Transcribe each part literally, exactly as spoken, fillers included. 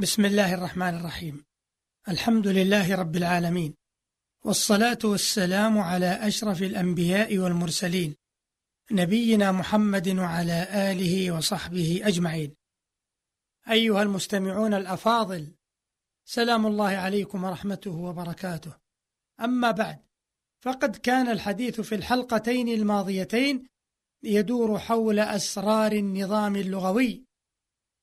بسم الله الرحمن الرحيم. الحمد لله رب العالمين، والصلاة والسلام على أشرف الأنبياء والمرسلين، نبينا محمد وعلى آله وصحبه أجمعين. أيها المستمعون الأفاضل، سلام الله عليكم ورحمته وبركاته. أما بعد، فقد كان الحديث في الحلقتين الماضيتين يدور حول أسرار النظام اللغوي،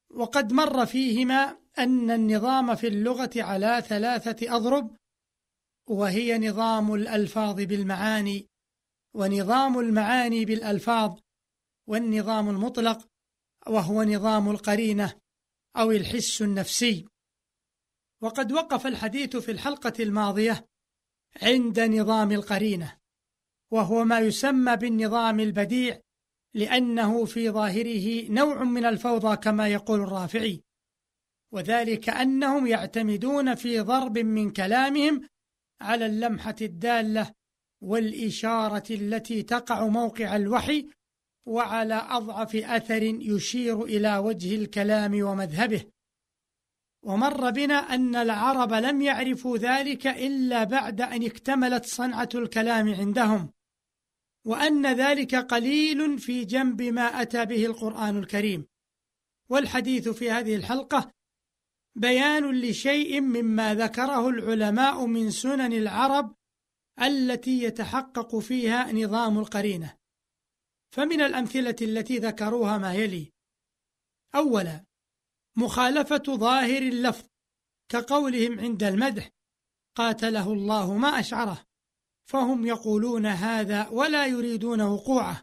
وقد مر فيهما أن النظام في اللغة على ثلاثة أضرب، وهي نظام الألفاظ بالمعاني، ونظام المعاني بالألفاظ، والنظام المطلق وهو نظام القرينة أو الحس النفسي. وقد وقف الحديث في الحلقة الماضية عند نظام القرينة، وهو ما يسمى بالنظام البديع، لأنه في ظاهره نوع من الفوضى كما يقول الرافعي، وذلك أنهم يعتمدون في ضرب من كلامهم على اللمحة الدالة والإشارة التي تقع موقع الوحي، وعلى أضعف أثر يشير إلى وجه الكلام ومذهبه. ومر بنا أن العرب لم يعرفوا ذلك إلا بعد أن اكتملت صنعة الكلام عندهم، وأن ذلك قليل في جنب ما أتى به القرآن الكريم. والحديث في هذه الحلقة بيان لشيء مما ذكره العلماء من سنن العرب التي يتحقق فيها نظام القرينة. فمن الأمثلة التي ذكروها ما يلي: أولا، مخالفة ظاهر اللفظ، كقولهم عند المدح: قاتله الله ما أشعره، فهم يقولون هذا ولا يريدون وقوعه.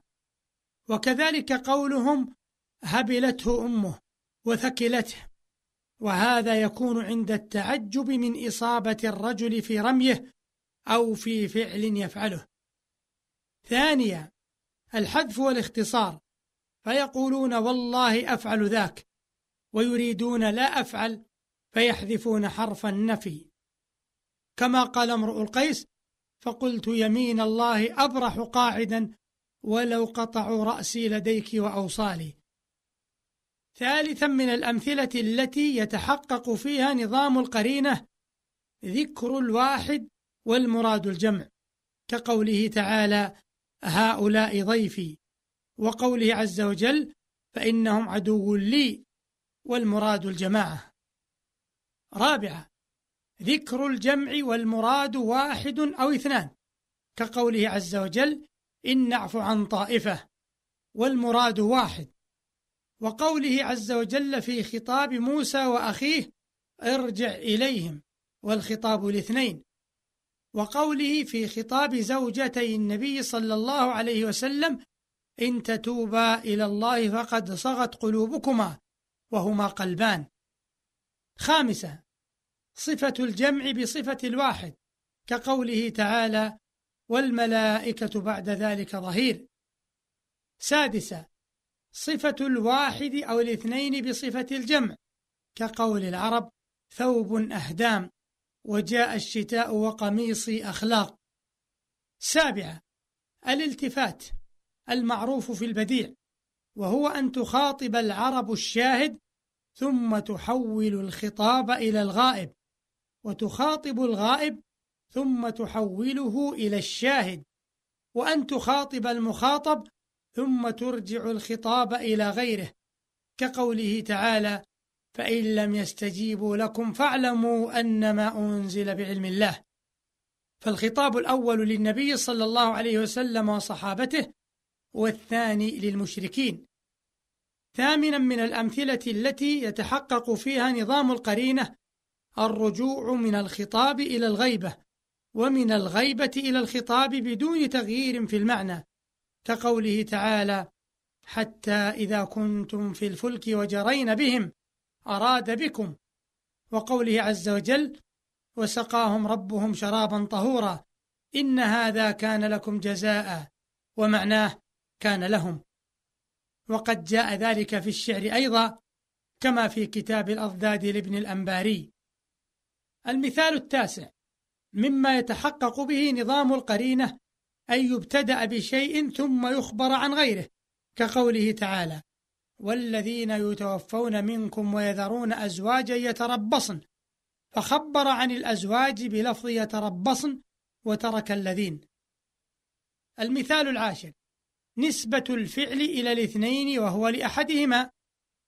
وكذلك قولهم: هبلته أمه وثكلته، وهذا يكون عند التعجب من إصابة الرجل في رميه أو في فعل يفعله. ثانيا، الحذف والاختصار، فيقولون: والله أفعل ذاك، ويريدون لا أفعل، فيحذفون حرف النفي، كما قال امرؤ القيس: فقلت يمين الله أبرح قاعدا، ولو قطعوا رأسي لديك وأوصالي. ثالثا، من الأمثلة التي يتحقق فيها نظام القرينة ذكر الواحد والمراد الجمع، كقوله تعالى: هؤلاء ضيفي، وقوله عز وجل: فإنهم عدو لي، والمراد الجماعة. رابعة، ذكر الجمع والمراد واحد أو اثنان، كقوله عز وجل: إن نعفو عن طائفة، والمراد واحد. وقوله عز وجل في خطاب موسى وأخيه: ارجع إليهم، والخطاب الاثنين. وقوله في خطاب زوجتي النبي صلى الله عليه وسلم: إن تتوبا إلى الله فقد صغت قلوبكما، وهما قلبان. خامسة، صفة الجمع بصفة الواحد، كقوله تعالى: والملائكة بعد ذلك ظهير. سادسة، صفة الواحد أو الاثنين بصفة الجمع، كقول العرب: ثوب أهدام، وجاء الشتاء وقميصي أخلاق. سابعة، الالتفات، المعروف في البديع، وهو أن تخاطب العرب الشاهد ثم تحول الخطاب إلى الغائب، وتخاطب الغائب ثم تحوله إلى الشاهد، وأن تخاطب المخاطب ثم ترجع الخطاب إلى غيره، كقوله تعالى: فإن لم يستجيبوا لكم فاعلموا أنما أنزل بعلم الله. فالخطاب الأول للنبي صلى الله عليه وسلم وصحابته، والثاني للمشركين. ثامنا، من الأمثلة التي يتحقق فيها نظام القرينة الرجوع من الخطاب إلى الغيبة، ومن الغيبة إلى الخطاب بدون تغيير في المعنى، كقوله تعالى: حتى إذا كنتم في الفلك وجرين بهم، أراد بكم، وقوله عز وجل: وسقاهم ربهم شرابا طهورا، إن هذا كان لكم جزاء، ومعناه كان لهم. وقد جاء ذلك في الشعر أيضا، كما في كتاب الأضداد لابن الأنباري. المثال التاسع مما يتحقق به نظام القرينة أن يبتدأ بشيء ثم يخبر عن غيره، كقوله تعالى: والذين يتوفون منكم ويذرون أزواجا يتربصن، فخبر عن الأزواج بلفظ يتربصن وترك الذين. المثال العاشر: نسبة الفعل إلى الاثنين وهو لأحدهما،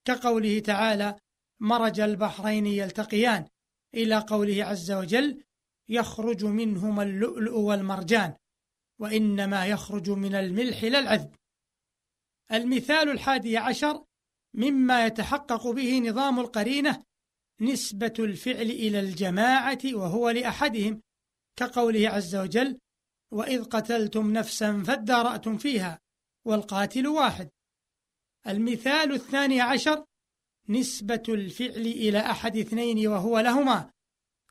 كقوله تعالى: مرج البحرين يلتقيان، إلى قوله عز وجل: يخرج منهما اللؤلؤ والمرجان، وإنما يخرج من الملح لا العذب. المثال الحادي عشر: مما يتحقق به نظام القرينة نسبة الفعل إلى الجماعة وهو لأحدهم، كقوله عز وجل: وإذ قتلتم نفسا فادارأتم فيها والقاتل واحد. المثال الثاني عشر: نسبة الفعل إلى أحد اثنين وهو لهما،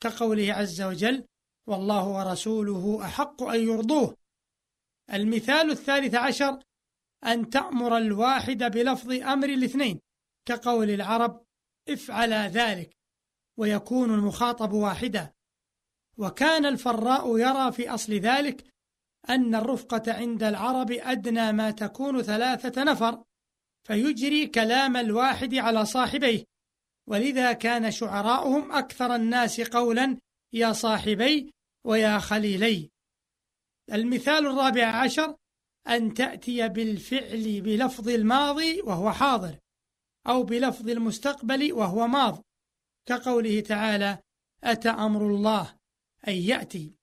كقوله عز وجل: والله ورسوله أحق أن يرضوه. المثال الثالث عشر: أن تأمر الواحد بلفظ أمر الاثنين، كقول العرب: افعل ذلك، ويكون المخاطب واحدا. وكان الفراء يرى في أصل ذلك أن الرفقة عند العرب أدنى ما تكون ثلاثة نفر، فيجري كلام الواحد على صاحبيه، ولذا كان شعراؤهم أكثر الناس قولا: يا صاحبي ويا خليلي. المثال الرابع عشر: أن تأتي بالفعل بلفظ الماضي وهو حاضر، أو بلفظ المستقبل وهو ماض، كقوله تعالى: أتى أمر الله أي يأتي،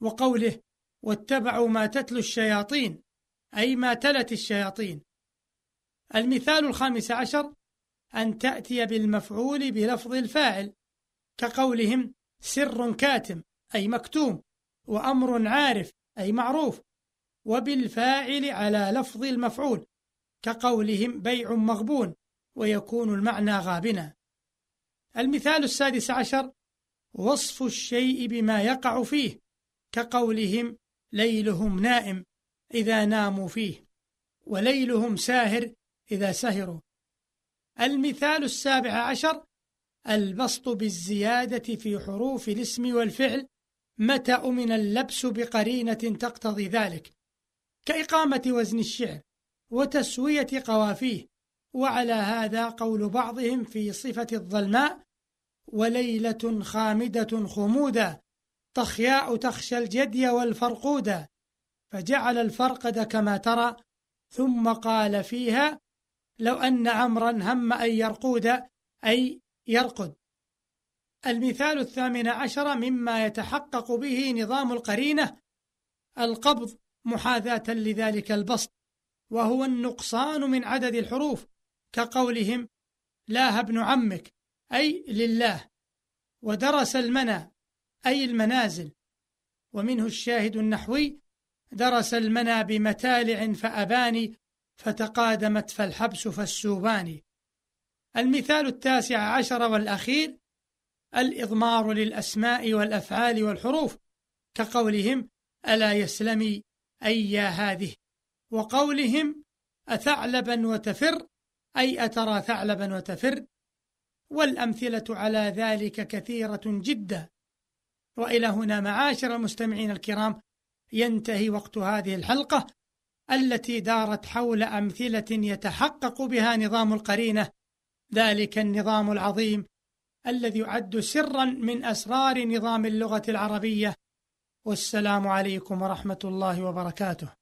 وقوله: واتبعوا ما تتلو الشياطين، أي ما تلت الشياطين. المثال الخامس عشر: أن تأتي بالمفعول بلفظ الفاعل، كقولهم: سر كاتم، أي مكتوم، وأمر عارف، أي معروف، وبالفاعل على لفظ المفعول، كقولهم: بيع مغبون، ويكون المعنى غابنا. المثال السادس عشر: وصف الشيء بما يقع فيه، كقولهم: ليلهم نائم إذا ناموا فيه، وليلهم ساهر إذا سهروا. المثال السابع عشر: البسط بالزيادة في حروف الاسم والفعل متى أمن اللبس بقرينة تقتضي ذلك، كإقامة وزن الشعر وتسوية قوافيه. وعلى هذا قول بعضهم في صفة الظلماء: وليلة خامدة خمودا، تخياء تخشى الجدي والفرقودا، فجعل الفرقد كما ترى، ثم قال فيها: لو أن عمرا هم أن يرقود، أي يرقد. المثال الثامن عشر: مما يتحقق به نظام القرينة القبض، محاذاة لذلك البسط، وهو النقصان من عدد الحروف، كقولهم: لاه ابن عمك، أي لله، ودرس المنى، أي المنازل. ومنه الشاهد النحوي: درس المنى بمتالع فأباني، فتقادمت فالحبس فالسوباني. المثال التاسع عشر والأخير: الإضمار للأسماء والأفعال والحروف، كقولهم: ألا يسلمي، أي يا هذه، وقولهم: أثعلبا وتفر، أي أترى ثعلبا وتفر. والأمثلة على ذلك كثيرة جدا. وإلى هنا معاشر المستمعين الكرام ينتهي وقت هذه الحلقة التي دارت حول أمثلة يتحقق بها نظام القرينة، ذلك النظام العظيم الذي يعد سرا من أسرار نظام اللغة العربية. والسلام عليكم ورحمة الله وبركاته.